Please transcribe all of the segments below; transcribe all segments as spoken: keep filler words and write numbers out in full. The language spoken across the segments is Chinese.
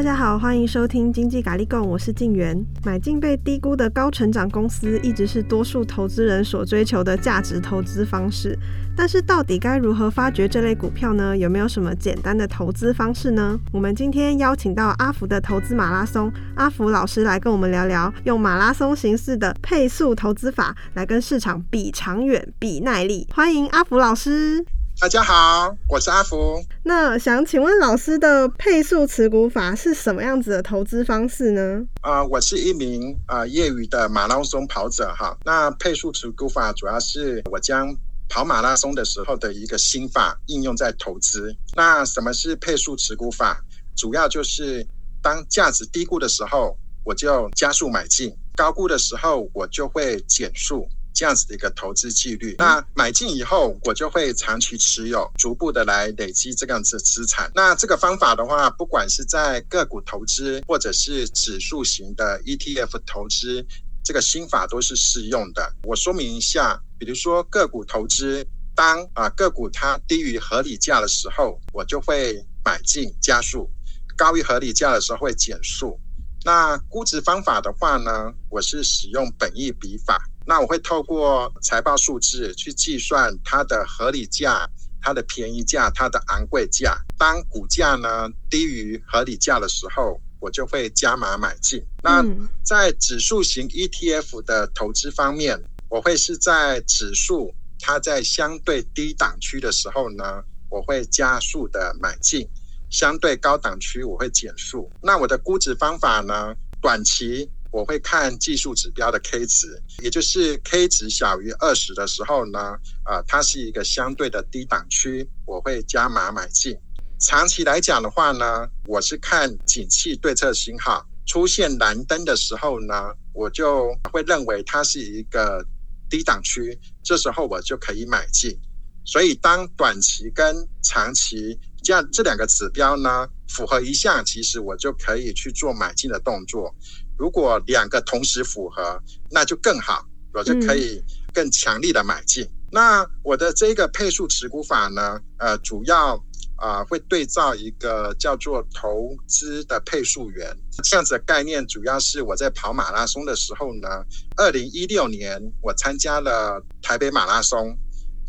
大家好，欢迎收听经济咖喱贡，我是静媛。买进被低估的高成长公司一直是多数投资人所追求的价值投资方式，但是到底该如何发掘这类股票呢？有没有什么简单的投资方式呢？我们今天邀请到阿福的投资马拉松，阿福老师来跟我们聊聊用马拉松形式的配速投资法来跟市场比长远、比耐力。欢迎阿福老师。大家好，我是阿福。那想请问老师的配速持股法是什么样子的投资方式呢？呃，我是一名呃业余的马拉松跑者哈。那配速持股法主要是我将跑马拉松的时候的一个心法应用在投资。那什么是配速持股法？主要就是当价值低估的时候，我就加速买进；高估的时候，我就会减速。这样子的一个投资纪律，那买进以后我就会长期持有，逐步的来累积这样子的资产。那这个方法的话，不管是在个股投资或者是指数型的 E T F 投资，这个心法都是适用的。我说明一下，比如说个股投资，当、啊、个股它低于合理价的时候，我就会买进加速，高于合理价的时候会减速。那估值方法的话呢，我是使用本益比法，那我会透过财报数字去计算它的合理价、它的便宜价、它的昂贵价。当股价呢低于合理价的时候，我就会加码买进。那在指数型 E T F 的投资方面，我会是在指数它在相对低档区的时候呢，我会加速的买进，相对高档区我会减速。那我的估值方法呢，短期我会看技术指标的 K 值，也就是 K 值小于二十的时候呢，呃，它是一个相对的低档区，我会加码买进。长期来讲的话呢，我是看景气对策信号出现蓝灯的时候呢，我就会认为它是一个低档区，这时候我就可以买进。所以当短期跟长期这样这两个指标呢符合一项，其实我就可以去做买进的动作。如果两个同时符合，那就更好，我就可以更强力的买进。嗯、那我的这个配速持股法呢，呃，主要啊、呃、会对照一个叫做投资的配速源这样子的概念，主要是我在跑马拉松的时候呢，二零一六年我参加了台北马拉松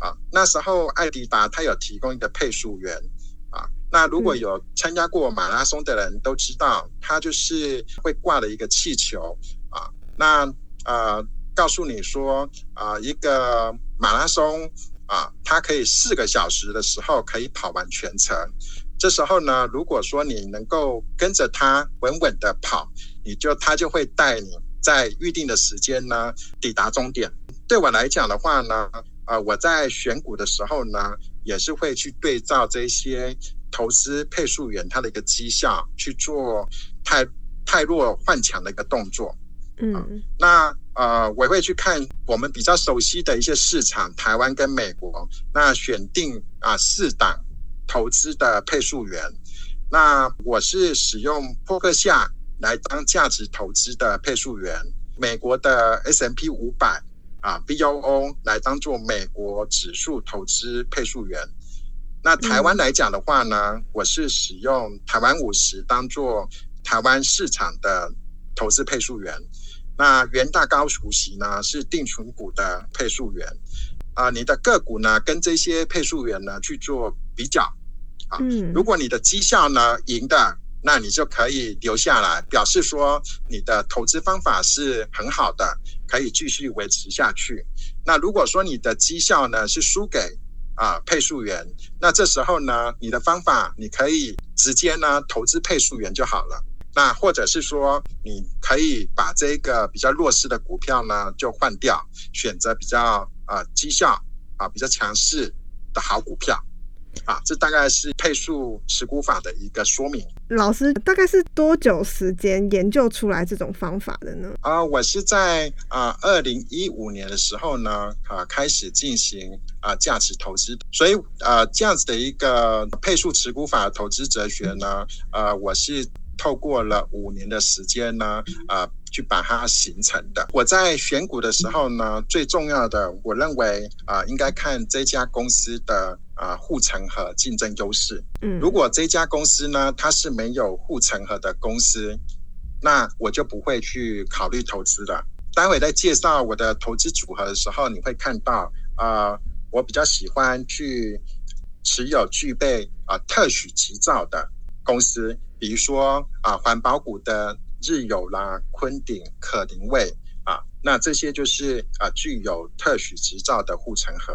啊，那时候爱迪达它有提供一个配速源啊。那如果有参加过马拉松的人都知道，他就是会挂了一个气球啊，那呃告诉你说啊、呃，一个马拉松啊，它可以四个小时的时候可以跑完全程。这时候呢，如果说你能够跟着它稳稳的跑，你就它就会带你在预定的时间呢抵达终点。对我来讲的话呢，呃，我在选股的时候呢，也是会去对照这些投资配速源它的一个绩效去做太太弱换强的一个动作。嗯，啊、那呃，我会去看我们比较熟悉的一些市场，台湾跟美国，那选定啊四档投资的配速源。那我是使用波克夏来当价值投资的配速源，美国的 S and P 五百 啊 V O O 来当做美国指数投资配速源。那台湾来讲的话呢，我是使用台湾五十当做台湾市场的投资配速源。那元大高股息呢是定存股的配速源。啊、呃，你的个股呢跟这些配速源呢去做比较。啊，如果你的绩效呢赢的，那你就可以留下来，表示说你的投资方法是很好的，可以继续维持下去。那如果说你的绩效呢是输给啊，配速源，那这时候呢，你的方法你可以直接呢投资配速源就好了。那或者是说，你可以把这个比较弱势的股票呢就换掉，选择比较啊绩效啊比较强势的好股票。啊，这大概是配速持股法的一个说明。老师大概是多久时间研究出来这种方法的呢？啊、呃，我是在啊二零一五年的时候呢，啊开始进行啊价值投资，所以啊这样子的一个配速持股法投资哲学呢，呃，我是透过了五年的时间呢，啊、呃、去把它形成的。我在选股的时候呢，最重要的我认为啊、呃、应该看这家公司的呃护城河竞争优势。嗯，如果这家公司呢它是没有护城河的公司，那我就不会去考虑投资了。待会在介绍我的投资组合的时候，你会看到呃我比较喜欢去持有具备呃特许执照的公司，比如说啊环保股的日友啦、昆鼎、可伶卫啊，那这些就是啊具有特许执照的护城河。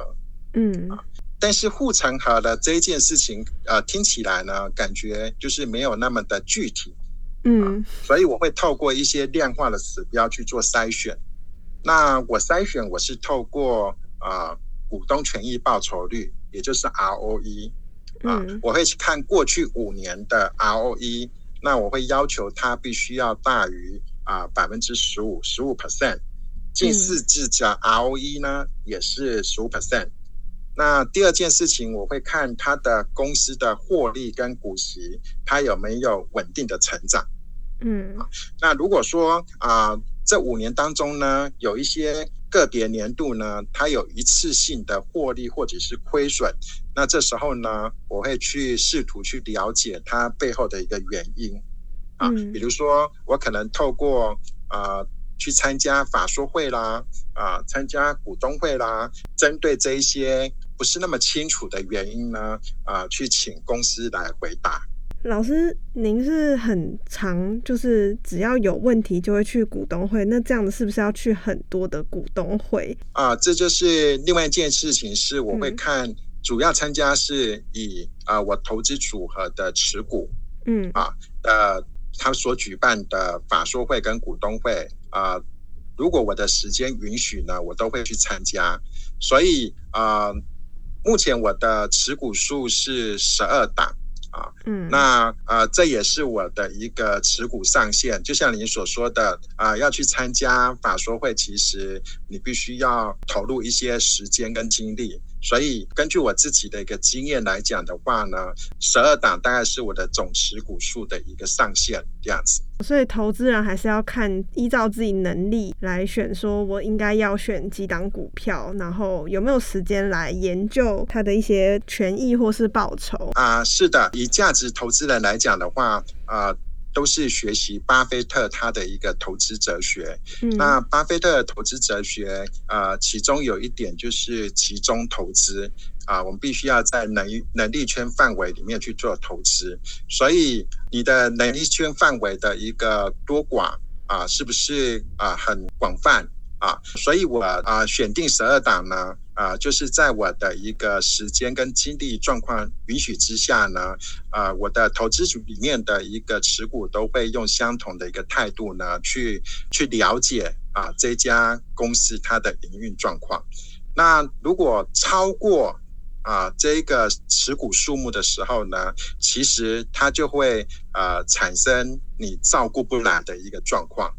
嗯、啊，但是护城河的这一件事情，呃，听起来呢，感觉就是没有那么的具体。嗯、啊，所以我会透过一些量化的指标去做筛选。那我筛选我是透过呃股东权益报酬率，也就是 R O E。啊、我会看过去五年的 R O E， 那我会要求它必须要大于啊百分之十五十五 percent， 近四季的 R O E 呢也是十五 percent。那第二件事情，我会看它的公司的获利跟股息，它有没有稳定的成长。嗯，啊、那如果说啊、呃、这五年当中呢，有一些个别年度呢，它有一次性的获利或者是亏损，那这时候呢，我会去试图去了解它背后的一个原因啊，嗯、比如说我可能透过啊、呃、去参加法说会啦，啊、呃、参加股东会啦，针对这一些不是那么清楚的原因呢，啊、呃、去请公司来回答。老师，您是很常就是只要有问题就会去股东会，那这样子是不是要去很多的股东会啊？这就是另外一件事情，是我会看主要参加是以啊、呃、我投资组合的持股，嗯啊呃他所举办的法说会跟股东会啊、呃，如果我的时间允许呢，我都会去参加。所以啊、呃，目前我的持股数是十二档。啊、嗯，那呃，这也是我的一个持股上限。就像您所说的，啊、呃，要去参加法说会，其实你必须要投入一些时间跟精力。所以根据我自己的一个经验来讲的话呢，十二档大概是我的总持股数的一个上限这样子。所以投资人还是要看依照自己能力来选，说我应该要选几档股票，然后有没有时间来研究它的一些权益或是报酬啊、呃。是的，以价值投资人来讲的话，呃都是学习巴菲特他的一个投资哲学。嗯、那巴菲特的投资哲学，呃，其中有一点就是集中投资啊、呃，我们必须要在能能力圈范围里面去做投资。所以你的能力圈范围的一个多寡啊、呃，是不是啊、呃、很广泛啊？所以我啊、呃、选定十二档呢，啊、呃，就是在我的一个时间跟精力状况允许之下呢，呃，我的投资组里面的一个持股都会用相同的一个态度呢，去去了解啊、呃、这家公司它的营运状况。那如果超过啊、呃、这个持股数目的时候呢，其实它就会呃产生你照顾不来的一个状况。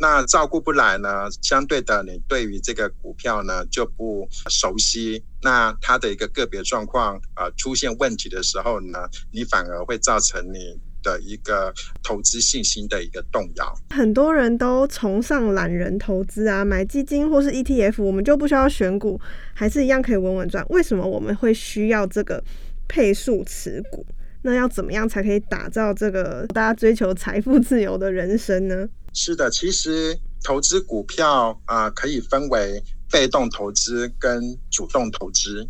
那照顾不来呢，相对的你对于这个股票呢就不熟悉，那它的一个个别状况啊、呃、出现问题的时候呢，你反而会造成你的一个投资信心的一个动摇。很多人都崇尚懒人投资啊，买基金或是 E T F， 我们就不需要选股，还是一样可以稳稳赚。为什么我们会需要这个配数持股？那要怎么样才可以打造这个大家追求财富自由的人生呢？是的，其实投资股票啊、呃，可以分为被动投资跟主动投资。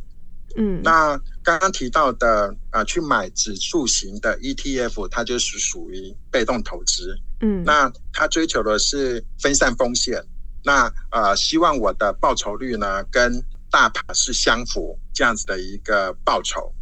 嗯，那刚刚提到的啊、呃，去买指数型的 E T F， 它就是属于被动投资。嗯，那它追求的是分散风险，那呃，希望我的报酬率呢跟大盘是相符这样子的一个报酬。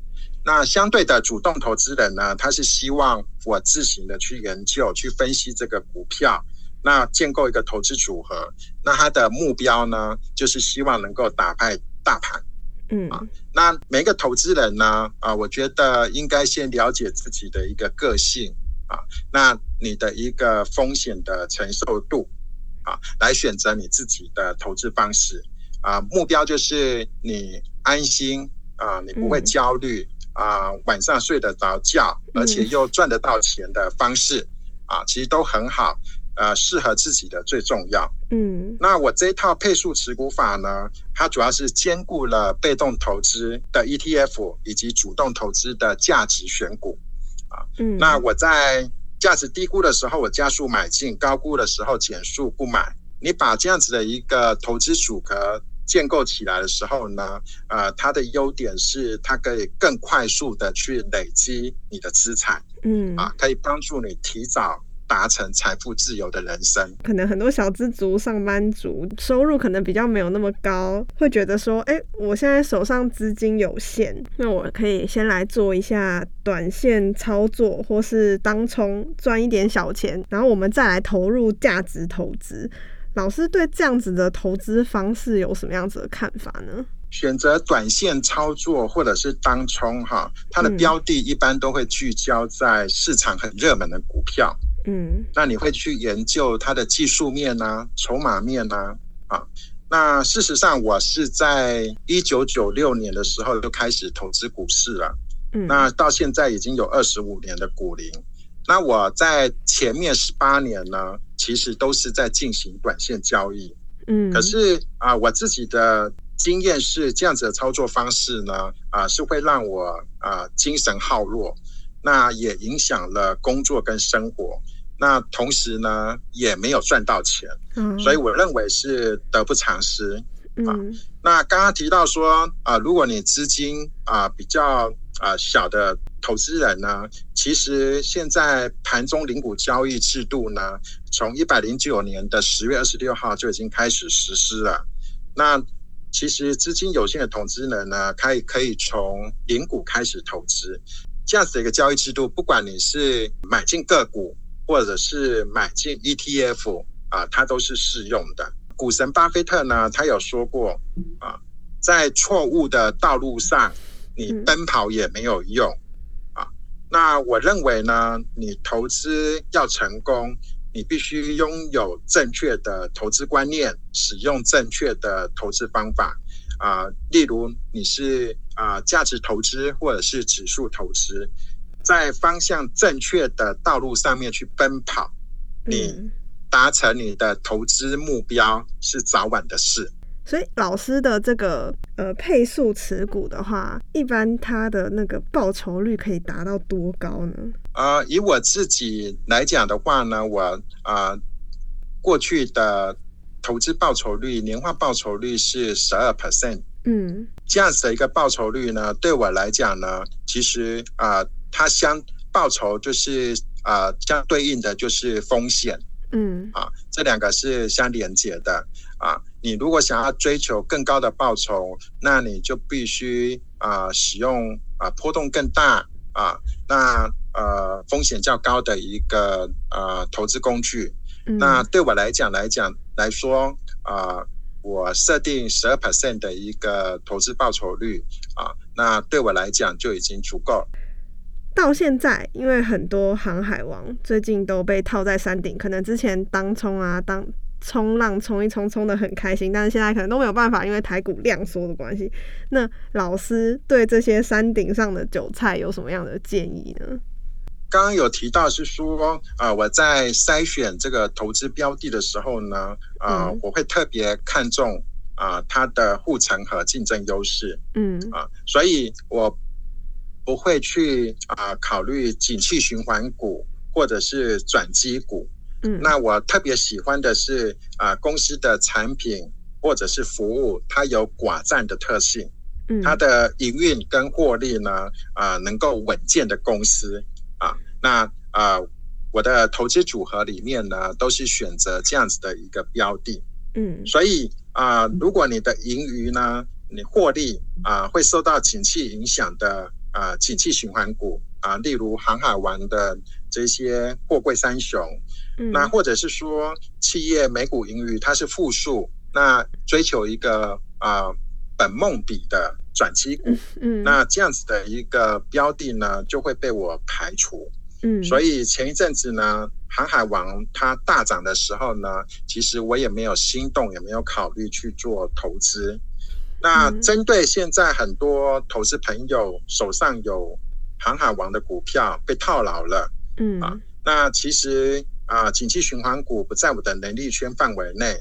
那相对的主动投资人呢，他是希望我自行的去研究、去分析这个股票，那建构一个投资组合。那他的目标呢，就是希望能够打败大盘。嗯、啊，那每个投资人呢，啊，我觉得应该先了解自己的一个个性啊，那你的一个风险的承受度啊，来选择你自己的投资方式啊。目标就是你安心啊，你不会焦虑。嗯啊、呃，晚上睡得着觉，而且又赚得到钱的方式、嗯、啊，其实都很好。呃适合自己的最重要。嗯，那我这一套配数持股法呢，它主要是兼顾了被动投资的 E T F 以及主动投资的价值选股啊。嗯，那我在价值低估的时候我加速买进，高估的时候减速不买。你把这样子的一个投资组合建构起来的时候呢，呃，它的优点是它可以更快速的去累积你的资产，嗯，啊，可以帮助你提早达成财富自由的人生。可能很多小资族、上班族收入可能比较没有那么高，会觉得说，哎，我现在手上资金有限，那我可以先来做一下短线操作，或是当冲赚一点小钱，然后我们再来投入价值投资。老师对这样子的投资方式有什么样子的看法呢？选择短线操作或者是当冲哈，它的标的一般都会聚焦在市场很热门的股票。嗯，那你会去研究它的技术面啊、筹码面啊。啊，那事实上我是在一九九六年的时候就开始投资股市了。嗯，那到现在已经有二十五年的股龄。那我在前面十八年呢，其实都是在进行短线交易。嗯，可是啊，我自己的经验是这样子的操作方式呢，啊，是会让我啊精神耗弱，那也影响了工作跟生活，那同时呢也没有赚到钱。嗯，所以我认为是得不偿失。啊，嗯，那刚刚提到说啊，如果你资金啊比较啊小的投资人呢，其实现在盘中零股交易制度呢，从一百零九年的十月二十六号就已经开始实施了。那其实资金有限的投资人呢，可以可以从零股开始投资。这样子的一个交易制度，不管你是买进个股或者是买进 E T F 啊，它都是适用的。股神巴菲特呢，他有说过啊，在错误的道路上你奔跑也没有用。啊，那我认为呢，你投资要成功，你必须拥有正确的投资观念，使用正确的投资方法。啊，例如你是啊价值投资或者是指数投资，在方向正确的道路上面去奔跑，你达成你的投资目标是早晚的事。所以老师的这个呃配数持股的话，一般它的那个报酬率可以达到多高呢？呃，以我自己来讲的话呢，我呃过去的投资报酬率年化报酬率是 百分之十二。嗯，这样子的一个报酬率呢，对我来讲呢，其实呃它相报酬就是呃相对应的就是风险。嗯，啊，这两个是相连结的啊。你如果想要追求更高的报酬，那你就必须啊、呃、使用啊、呃、波动更大啊，那呃风险较高的一个呃投资工具。嗯，那对我来讲来讲来说啊、呃，我设定 百分之十二 的一个投资报酬率啊，那对我来讲就已经足够。到现在，因为很多航海王最近都被套在山顶，可能之前当冲啊当冲浪冲一冲冲得很开心，但是现在可能都没有办法，因为台股量缩的关系。那老师对这些山顶上的韭菜有什么样的建议呢？刚刚有提到是说、呃、我在筛选这个投资标的的时候呢、呃嗯、我会特别看重、呃、它的护城河竞争优势。嗯、呃、所以我不会去、呃、考虑景气循环股或者是转机股。嗯，那我特别喜欢的是啊、呃，公司的产品或者是服务，它有寡占的特性，它的营运跟获利呢，啊、呃，能够稳健的公司啊，那呃，我的投资组合里面呢，都是选择这样子的一个标的。嗯，所以啊、呃，如果你的盈余呢，你获利啊、呃，会受到景气影响的啊、呃，景气循环股啊、呃，例如航海王的这些货柜三雄。那或者是说企业每股盈余它是负数，那追求一个、呃、本梦比的转机股、嗯嗯、那这样子的一个标的呢就会被我排除。嗯，所以前一阵子呢航海王它大涨的时候呢，其实我也没有心动，也没有考虑去做投资。那针对现在很多投资朋友手上有航海王的股票被套牢了，嗯、啊、那其实啊，景气循环股不在我的能力圈范围内。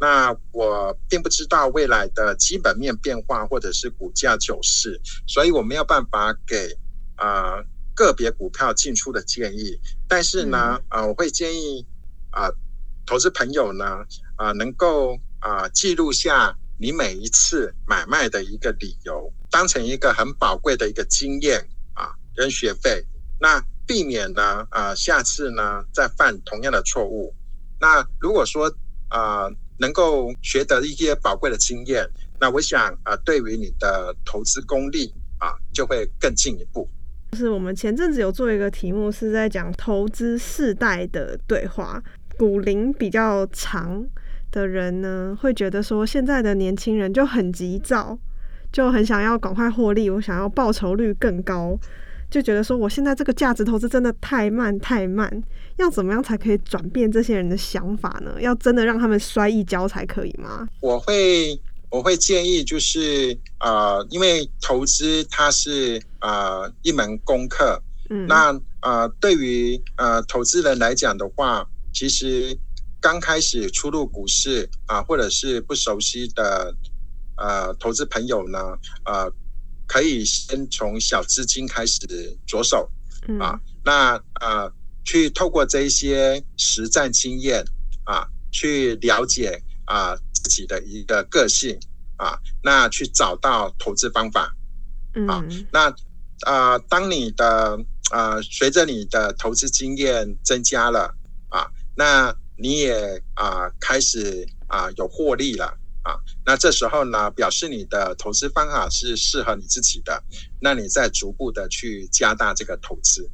那我并不知道未来的基本面变化或者是股价走势，所以我没有办法给啊、呃、个别股票进出的建议。但是呢，啊、嗯呃，我会建议啊、呃、投资朋友呢啊、呃、能够啊、呃、记录下你每一次买卖的一个理由，当成一个很宝贵的一个经验啊跟学费。那避免呢啊、呃、下次呢再犯同样的错误。那如果说啊。呃能够学得一些宝贵的经验，那我想啊、呃，对于你的投资功力啊，就会更进一步。就是我们前阵子有做一个题目，是在讲投资世代的对话。股龄比较长的人呢，会觉得说现在的年轻人就很急躁，就很想要赶快获利，我想要报酬率更高，就觉得说我现在这个价值投资真的太慢太慢，要怎么样才可以转变这些人的想法呢？要真的让他们摔一跤才可以吗？我会我会建议就是呃，因为投资它是呃一门功课，嗯，那呃对于呃投资人来讲的话，其实刚开始初入股市啊、呃，或者是不熟悉的呃投资朋友呢，呃。可以先从小资金开始着手、嗯、啊，那呃，去透过这一些实战经验啊，去了解啊自己的一个个性啊，那去找到投资方法啊。嗯、那呃，当你的呃随着你的投资经验增加了啊，那你也啊、呃、开始啊、呃、有获利了。啊、那这时候呢，表示你的投资方法是适合你自己的，那你再逐步的去加大这个投资。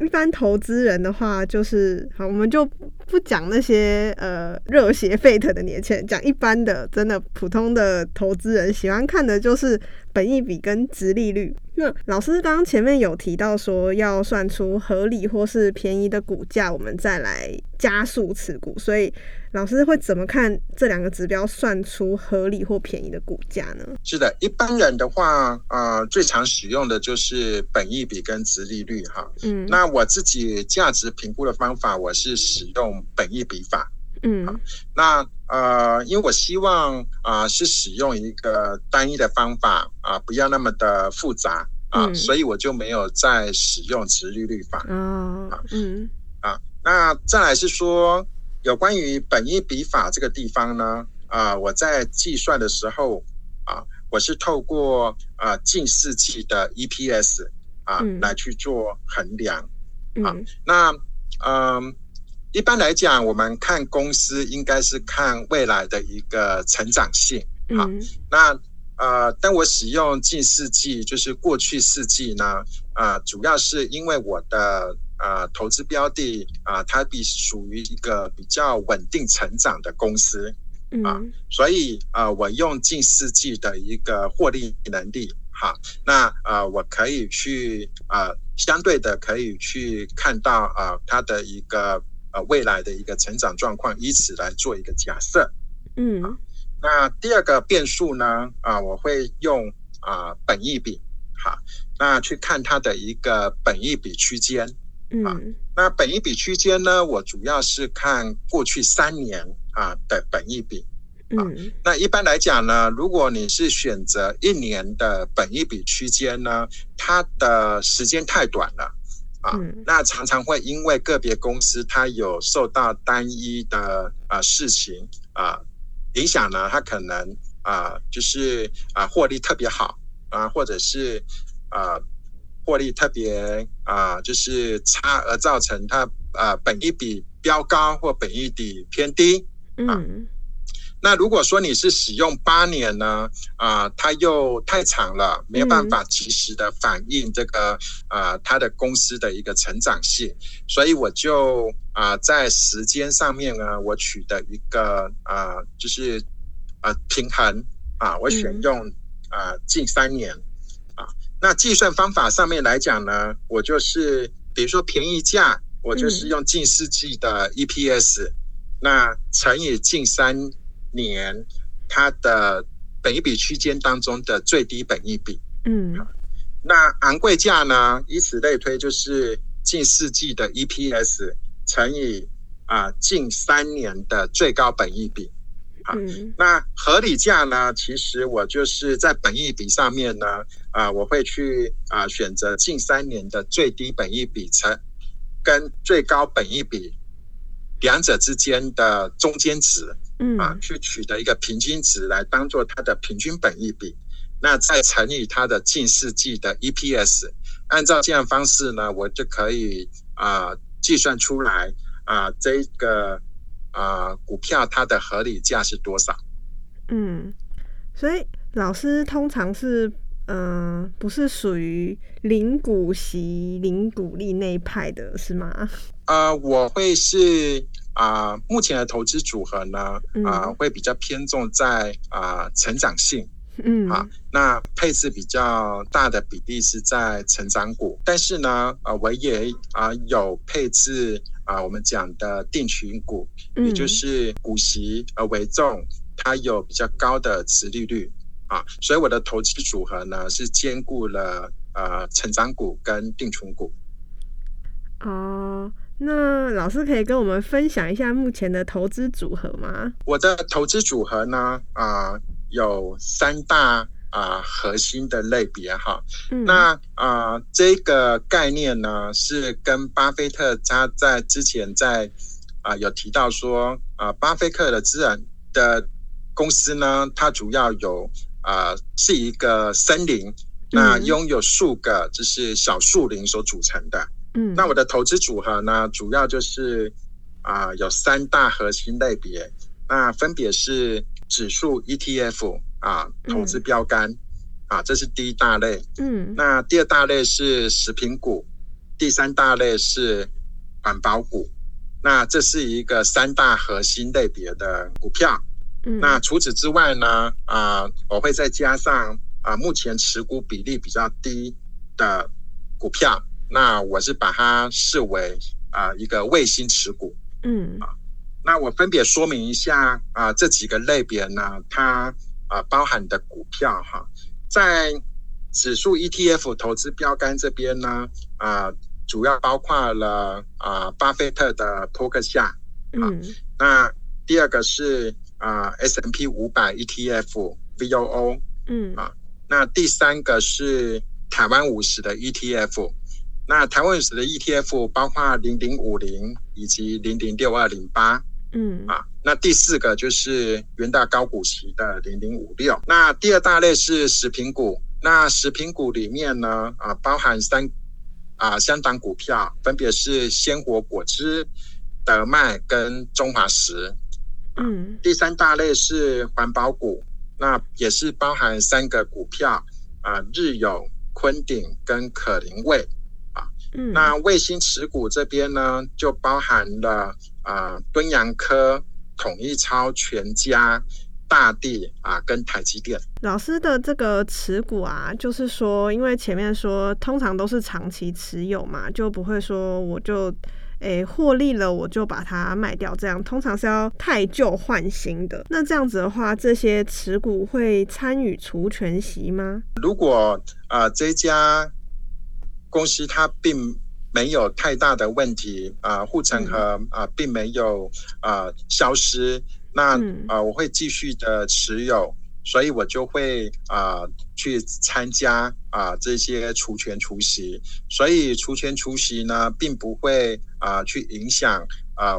一般投资人的话，就是好，我们就不讲那些呃热血沸腾的年轻人，讲一般的真的普通的投资人喜欢看的就是本益比跟殖利率。那老师刚刚前面有提到说要算出合理或是便宜的股价，我们再来加速持股，所以老师会怎么看这两个指标算出合理或便宜的股价呢？是的，一般人的话呃，最常使用的就是本益比跟殖利率哈。嗯，那我自己价值评估的方法，我是使用本益比法。嗯，啊、那呃，因为我希望啊、呃、是使用一个单一的方法啊、呃，不要那么的复杂啊、嗯，所以我就没有再使用殖利率法。哦、啊，嗯，啊，那再来是说有关于本益比法这个地方呢，啊、呃，我在计算的时候啊，我是透过啊近四季的 E P S 啊、嗯、来去做衡量啊，嗯那嗯。呃一般来讲，我们看公司应该是看未来的一个成长性。嗯、好，那呃，当我使用近四季，就是过去四季呢，啊、呃，主要是因为我的呃投资标的啊、呃，它比属于一个比较稳定成长的公司啊、嗯，所以啊、呃，我用近四季的一个获利能力，好，那呃，我可以去啊、呃，相对的可以去看到啊、呃，它的一个。呃，未来的一个成长状况，以此来做一个假设。嗯，啊、那第二个变数呢？啊，我会用啊本益比，好，那去看它的一个本益比区间。嗯，啊、那本益比区间呢，我主要是看过去三年啊的本益比。啊、嗯，那一般来讲呢，如果你是选择一年的本益比区间呢，它的时间太短了。啊、那常常会因为个别公司它有受到单一的、呃、事情、呃、影响呢，它可能、呃、就是、呃、获利特别好、呃、或者是、呃、获利特别、呃、就是差，而造成它、呃、本益比飙高或本益比偏低、啊嗯、那如果说你是使用八年呢、呃、它又太长了，没有办法及时的反映这个、呃、它的公司的一个成长性，所以我就、呃、在时间上面呢，我取得一个、呃、就是、呃、平衡、啊、我选用、呃、近三年、啊、那计算方法上面来讲呢，我就是比如说便宜价，我就是用近四季的 E P S、嗯、那乘以近三年它的本益比区间当中的最低本益比。嗯，那昂贵价呢，以此类推，就是近四季的 E P S 乘以啊、呃、近三年的最高本益比。啊、那合理价呢，其实我就是在本益比上面呢啊、呃、我会去啊、呃、选择近三年的最低本益比乘跟最高本益比两者之间的中间值啊，去取得一个平均值来当做它的平均本益比，那再乘以它的近世纪的 E P S， 按照这样方式呢，我就可以啊、呃、计算出来啊、呃、这个啊、呃，股票它的合理价是多少？嗯，所以老师通常是，嗯、呃，不是属于零股息、零股利那一派的，是吗？呃，我会是啊、呃，目前的投资组合呢，啊、呃，会比较偏重在啊、呃、成长性。嗯，啊，那配置比较大的比例是在成长股，但是呢，呃，我也啊、呃、有配置啊、呃、我们讲的定群股，也就是股息呃为重，它有比较高的殖利率啊，所以我的投资组合呢是兼顾了呃成长股跟定群股。哦。那老师可以跟我们分享一下目前的投资组合吗？我的投资组合呢，啊、呃，有三大啊、呃、核心的类别哈。嗯、那啊、呃，这个概念呢，是跟巴菲特他在之前在啊、呃、有提到说啊、呃，巴菲特的资产的公司呢，它主要有啊、呃、是一个森林，嗯、那拥有数个就是小树林所组成的。嗯，那我的投资组合呢，主要就是啊、呃、有三大核心类别，那分别是指数 E T F 啊、呃、投资标杆、嗯、啊，这是第一大类。嗯，那第二大类是食品股，第三大类是环保股，那这是一个三大核心类别的股票。嗯，那除此之外呢，啊、呃、我会再加上啊、呃、目前持股比例比较低的股票。那我是把它视为啊、呃、一个卫星持股，嗯啊，那我分别说明一下啊、呃、这几个类别呢，它啊、呃、包含的股票哈，在指数 E T F 投资标杆这边呢，啊、呃、主要包括了啊、呃、巴菲特的波克夏、啊，嗯，那第二个是啊、呃、S and P 五百 E T F V O O， 嗯啊，那第三个是台湾五十的 E T F。那台湾五十的 E T F 包括零零五零以及零零六二零八，嗯啊，那第四个就是元大高股息的零零五六。那第二大类是食品股，那食品股里面呢啊包含三啊三档股票，分别是鲜活果汁、德麦跟中华食。嗯，第三大类是环保股，那也是包含三个股票啊，日友、昆鼎跟可伶卫。那卫星持股这边呢，就包含了啊、呃、敦洋科、统一超、全家、大地啊、呃、跟台积电。老师的这个持股啊，就是说，因为前面说通常都是长期持有嘛，就不会说我就诶获利了我就把它卖掉，这样通常是要汰旧换新的。那这样子的话，这些持股会参与除权息吗？如果啊、呃、这家公司它并没有太大的问题啊，护城河啊并没有啊消失，那啊我会继续的持有，所以我就会啊去参加啊这些除权除息，所以除权除息呢并不会啊去影响啊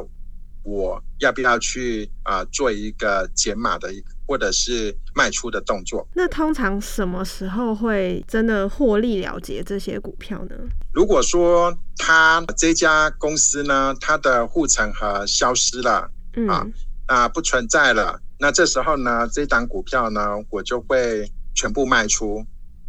我要不要去啊做一个减码的一个或者是卖出的动作。那通常什么时候会真的获利了结这些股票呢？如果说它这家公司呢，它的护城河消失了、嗯、啊啊不存在了，那这时候呢，这档股票呢，我就会全部卖出，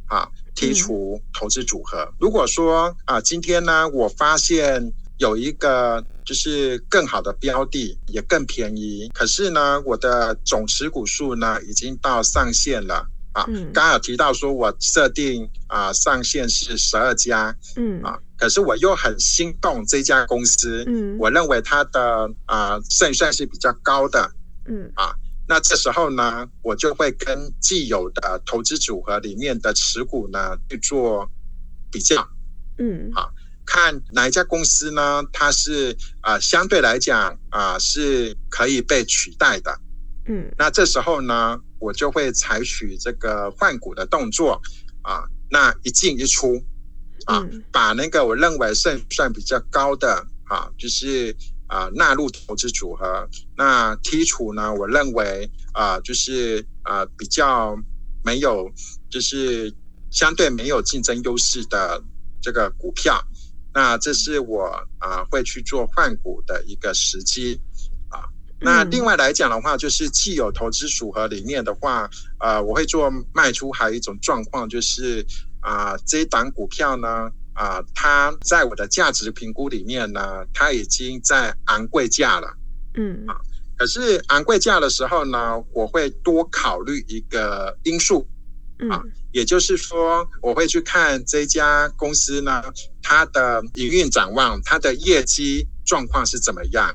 啊，剔除投资组合。嗯、如果说啊，今天呢，我发现有一个就是更好的标的也更便宜，可是呢我的总持股数呢已经到上限了啊、嗯、刚刚有提到说我设定啊、呃、上限是十二家，嗯啊，可是我又很心动这家公司，嗯，我认为它的啊、呃、胜算是比较高的，嗯啊，那这时候呢我就会跟既有的投资组合里面的持股呢去做比较，嗯啊，看哪一家公司呢，它是、呃、相对来讲、呃、是可以被取代的。嗯，那这时候呢，我就会采取这个换股的动作啊，那一进一出啊，嗯、把那个我认为胜算比较高的啊，就是啊纳入投资组合。那剔除呢，我认为啊，就是啊比较没有，就是相对没有竞争优势的这个股票。那这是我啊会去做换股的一个时机。那另外来讲的话，就是既有投资组合里面的话，呃，我会做卖出。还有一种状况就是，啊、呃，这一档股票呢，啊、呃，它在我的价值评估里面呢，它已经在昂贵价了，嗯、啊，可是昂贵价的时候呢，我会多考虑一个因素，啊，嗯、也就是说，我会去看这家公司呢，它的营运展望、它的业绩状况是怎么样。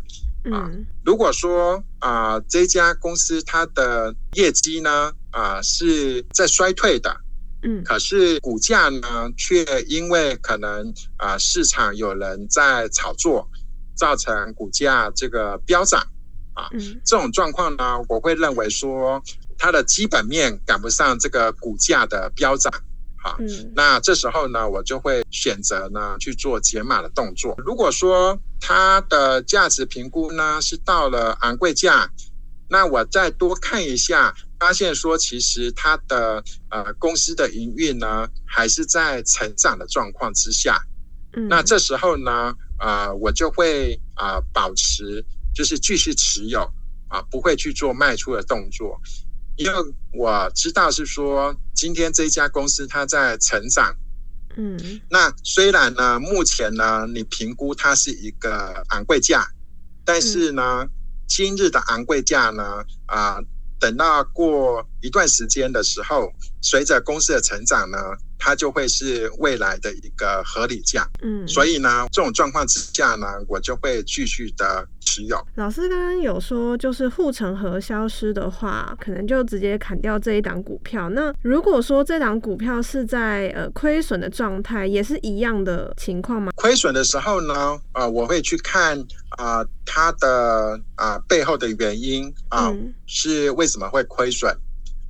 啊、如果说啊、呃、这家公司它的业绩呢啊、呃、是在衰退的，嗯，可是股价呢却因为可能啊、呃、市场有人在炒作，造成股价这个飙涨啊、嗯，这种状况呢，我会认为说它的基本面赶不上这个股价的飙涨。好，那这时候呢，我就会选择呢去做解码的动作。如果说它的价值评估呢是到了昂贵价，那我再多看一下，发现说其实它的呃公司的营运呢还是在成长的状况之下，嗯，那这时候呢，呃，我就会啊、呃、保持，就是继续持有啊、呃，不会去做卖出的动作。因为我知道是说今天这家公司它在成长，嗯，那虽然呢目前呢你评估它是一个昂贵价，但是呢、嗯、今日的昂贵价呢啊、呃、等到过一段时间的时候，随着公司的成长呢，它就会是未来的一个合理价，嗯，所以呢这种状况之下呢，我就会继续的持有。老师刚刚有说，就是护城河消失的话，可能就直接砍掉这一档股票。那如果说这档股票是在呃亏损的状态，也是一样的情况吗？亏损的时候呢，呃，我会去看啊、呃、它的啊、呃、背后的原因啊、呃嗯、是为什么会亏损。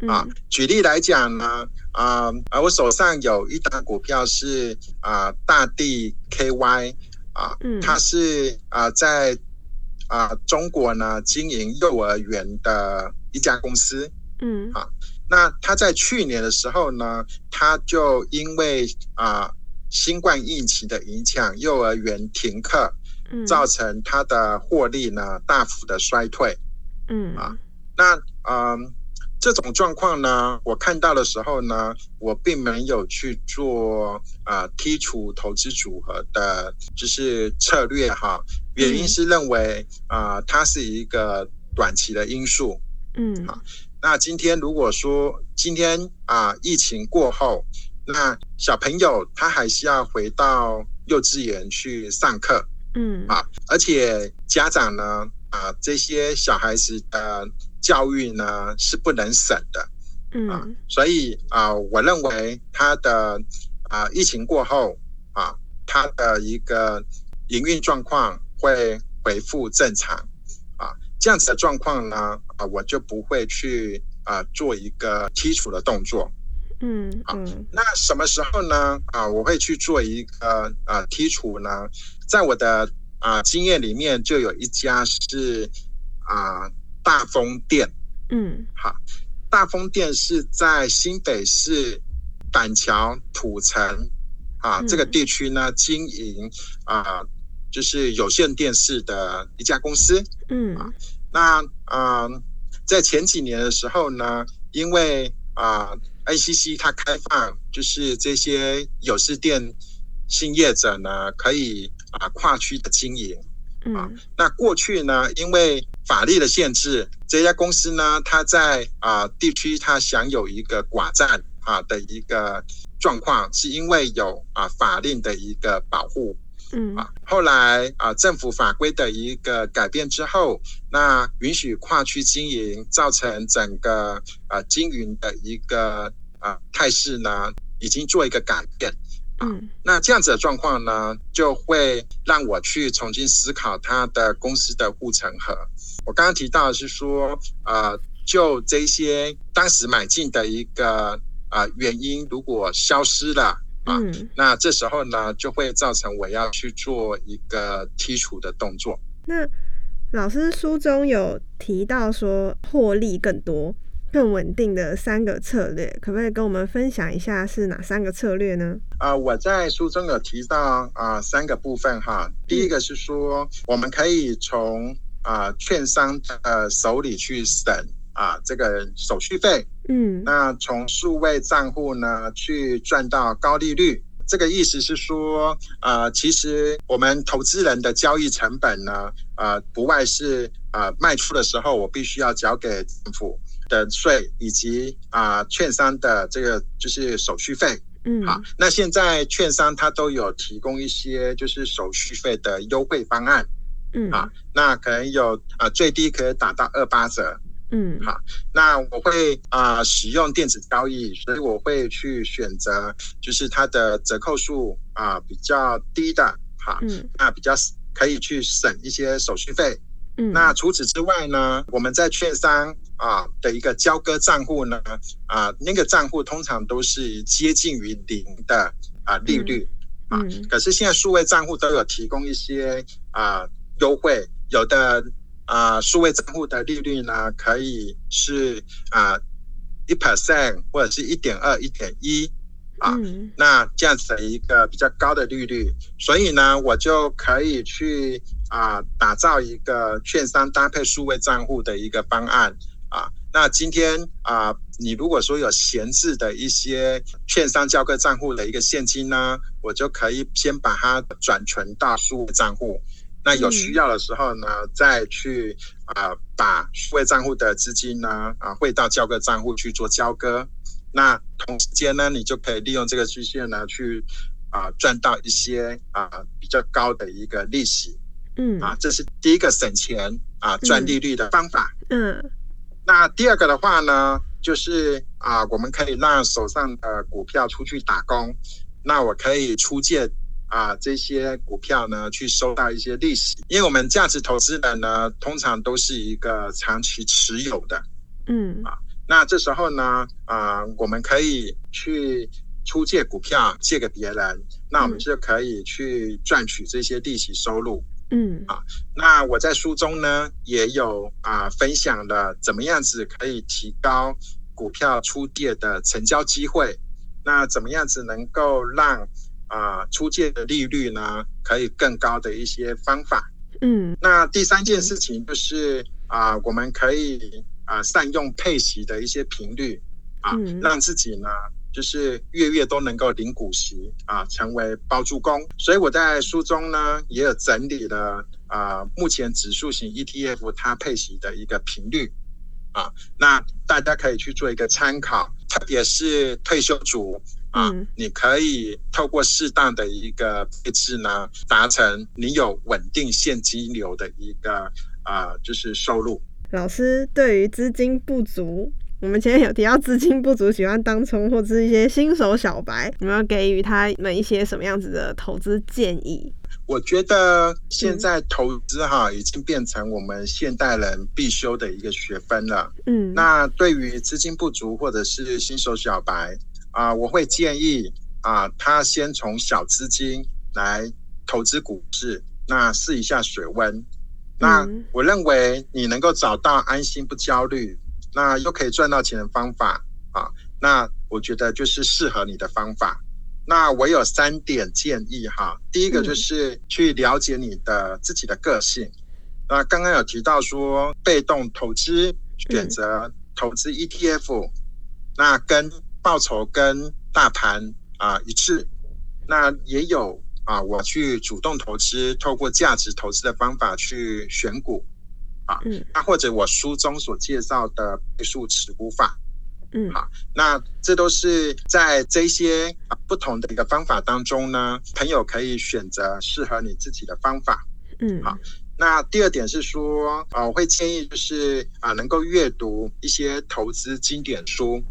啊，举例来讲呢，啊、呃，我手上有一档股票是啊、呃、大地 K Y 啊、呃，它是啊、呃、在啊、呃、中国呢经营幼儿园的一家公司，嗯，啊，那它在去年的时候呢，它就因为啊、呃、新冠疫情的影响，幼儿园停课，造成它的获利呢大幅的衰退，嗯，啊，那嗯。呃这种状况呢，我看到的时候呢，我并没有去做啊、呃、剔除投资组合的，就是策略哈。原因是认为啊、呃，它是一个短期的因素。嗯，啊，那今天如果说今天啊、呃、疫情过后，那小朋友他还是要回到幼稚园去上课。嗯，啊，而且家长呢啊、呃、这些小孩子的教育呢是不能省的，嗯、啊，所以啊、呃，我认为它的啊、呃、疫情过后啊，它的一个营运状况会恢复正常啊，这样子的状况呢啊，我就不会去啊、呃、做一个剔除的动作，嗯，啊，那什么时候呢啊我会去做一个啊剔除呢？在我的啊经验里面，就有一家是啊。大丰电，嗯，好，大丰电是在新北市板桥土城啊、嗯、这个地区呢经营啊、呃、就是有线电视的一家公司，嗯，啊，那啊、呃、在前几年的时候呢，因为啊、呃、I C C 它开放，就是这些有线电信业者呢可以啊、呃、跨区的经营。啊，那过去呢，因为法律的限制，这家公司呢，它在啊、呃、地区它享有一个寡占啊的一个状况，是因为有啊法令的一个保护，嗯，啊，后来啊政府法规的一个改变之后，那允许跨区经营，造成整个啊经营的一个啊态势呢，已经做一个改变。嗯，那这样子的状况呢，就会让我去重新思考它的公司的护城河。我刚刚提到的是说，呃，就这些当时买进的一个啊、呃、原因，如果消失了啊、嗯，那这时候呢，就会造成我要去做一个剔除的动作。那老师书中有提到说，获利更多、更稳定的三个策略，可不可以跟我们分享一下是哪三个策略呢？呃、我在书中有提到、呃、三个部分哈。第一个是说，我们可以从、呃、券商的手里去省、呃、这个手续费，嗯，那从数位账户呢去赚到高利率。这个意思是说，呃，其实我们投资人的交易成本呢，呃，不外是呃卖出的时候我必须要交给政府的税，以及啊、呃、券商的这个就是手续费。嗯，好，那现在券商它都有提供一些就是手续费的优惠方案。嗯，啊，那可能有啊、呃、最低可以打到二八折。嗯，好，那我会啊、呃、使用电子交易，所以我会去选择就是它的折扣数啊、呃、比较低的，好，嗯，那比较可以去省一些手续费。嗯，那除此之外呢，我们在券商啊、呃、的一个交割账户呢，啊、呃、那个账户通常都是接近于零的啊、呃、利率，嗯，啊、嗯，可是现在数位账户都有提供一些啊、呃、优惠，有的。啊、呃，数位账户的利率呢，可以是啊一 percent 或者是 一点二 一点一 啊、嗯，那这样子的一个比较高的利率，所以呢，我就可以去啊、呃、打造一个券商搭配数位账户的一个方案啊。那今天啊、呃，你如果说有闲置的一些券商交割账户的一个现金呢，我就可以先把它转存到数位账户。那有需要的时候呢，嗯、再去啊、呃、把数位账户的资金呢啊汇到交割账户去做交割。那同时间呢，你就可以利用这个期限呢去啊、呃、赚到一些啊、呃、比较高的一个利息。嗯，啊，这是第一个省钱啊赚利率的方法。嗯，嗯，那第二个的话呢，就是啊、呃、我们可以让手上的股票出去打工。那我可以出借。啊，这些股票呢，去收到一些利息，因为我们价值投资人呢，通常都是一个长期持有的，嗯，啊，那这时候呢，啊，我们可以去出借股票借给别人，那我们就可以去赚取这些利息收入，嗯，啊，那我在书中呢也有啊分享了怎么样子可以提高股票出借的成交机会，那怎么样子能够让啊、呃，出借的利率呢，可以更高的一些方法。嗯，那第三件事情就是啊、呃，我们可以啊、呃、善用配息的一些频率啊、嗯，让自己呢就是月月都能够领股息啊，成为包租公。所以我在书中呢也有整理了啊、呃，目前指数型 E T F 它配息的一个频率啊，那大家可以去做一个参考，特别是退休族。啊、嗯，你可以透过适当的一个配置呢，达成你有稳定现金流的一个呃，就是收入。老师对于资金不足，我们前面有提到资金不足喜欢当冲或者一些新手小白，我们要给予他们一些什么样子的投资建议？我觉得现在投资哈、嗯、已经变成我们现代人必修的一个学分了。嗯，那对于资金不足或者是新手小白。啊、呃，我会建议啊、呃，他先从小资金来投资股市，那试一下水温。那我认为你能够找到安心不焦虑，那又可以赚到钱的方法啊、呃，那我觉得就是适合你的方法。那我有三点建议哈，第一个就是去了解你的自己的个性。那刚刚有提到说被动投资，选择投资 E T F，、嗯、那跟报酬跟大盘啊、呃、一致，那也有啊、呃，我去主动投资，透过价值投资的方法去选股啊，嗯，那或者我书中所介绍的倍数持股法，嗯，好，那这都是在这些、呃、不同的一个方法当中呢，朋友可以选择适合你自己的方法，嗯，好。那第二点是说啊、呃，我会建议就是啊、呃，能够阅读一些投资经典书。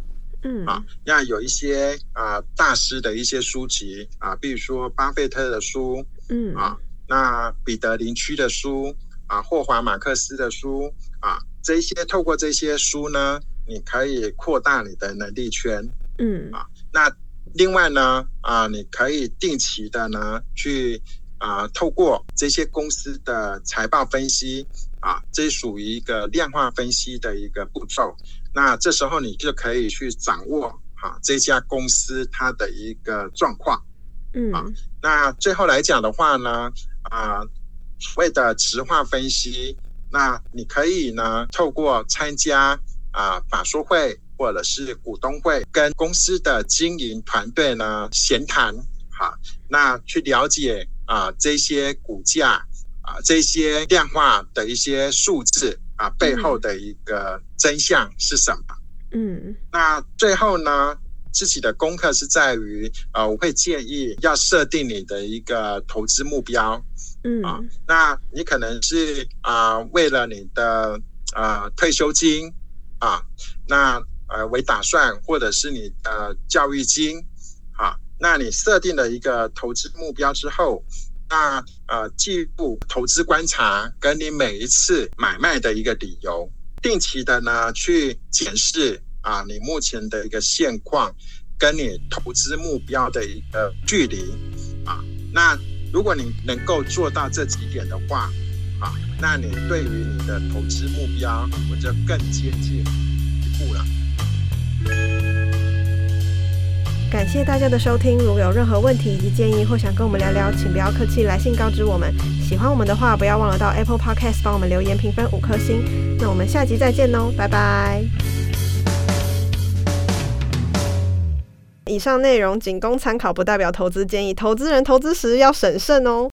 嗯啊，那有一些啊大师的一些书籍啊，比如说巴菲特的书，嗯啊，那彼得林区的书啊，霍华马克思的书啊，这些透过这些书呢，你可以扩大你的能力圈，嗯啊，那另外呢啊，你可以定期的呢去啊，透过这些公司的财报分析啊，这属于一个量化分析的一个步骤。那这时候你就可以去掌握啊这家公司它的一个状况。嗯、啊，那最后来讲的话呢，啊，所谓的质化分析，那你可以呢透过参加啊法说会或者是股东会，跟公司的经营团队呢闲谈，啊，那去了解啊这些股价啊这些量化的一些数字。啊，背后的一个真相是什么？嗯，那最后呢，自己的功课是在于，呃，我会建议要设定你的一个投资目标。嗯，啊，那你可能是啊、呃，为了你的呃退休金啊，那呃为打算，或者是你的教育金啊，那你设定了一个投资目标之后。那呃，记录投资观察跟你每一次买卖的一个理由，定期的呢去检视啊你目前的一个现况，跟你投资目标的一个距离啊。那如果你能够做到这几点的话啊，那你对于你的投资目标我就更接近一步了。感谢大家的收听，如果有任何问题以及建议或想跟我们聊聊，请不要客气，来信告知我们。喜欢我们的话，不要忘了到 Apple Podcast 帮我们留言评分五颗星。那我们下集再见哦，拜拜。以上内容仅供参考，不代表投资建议，投资人投资时要审慎哦。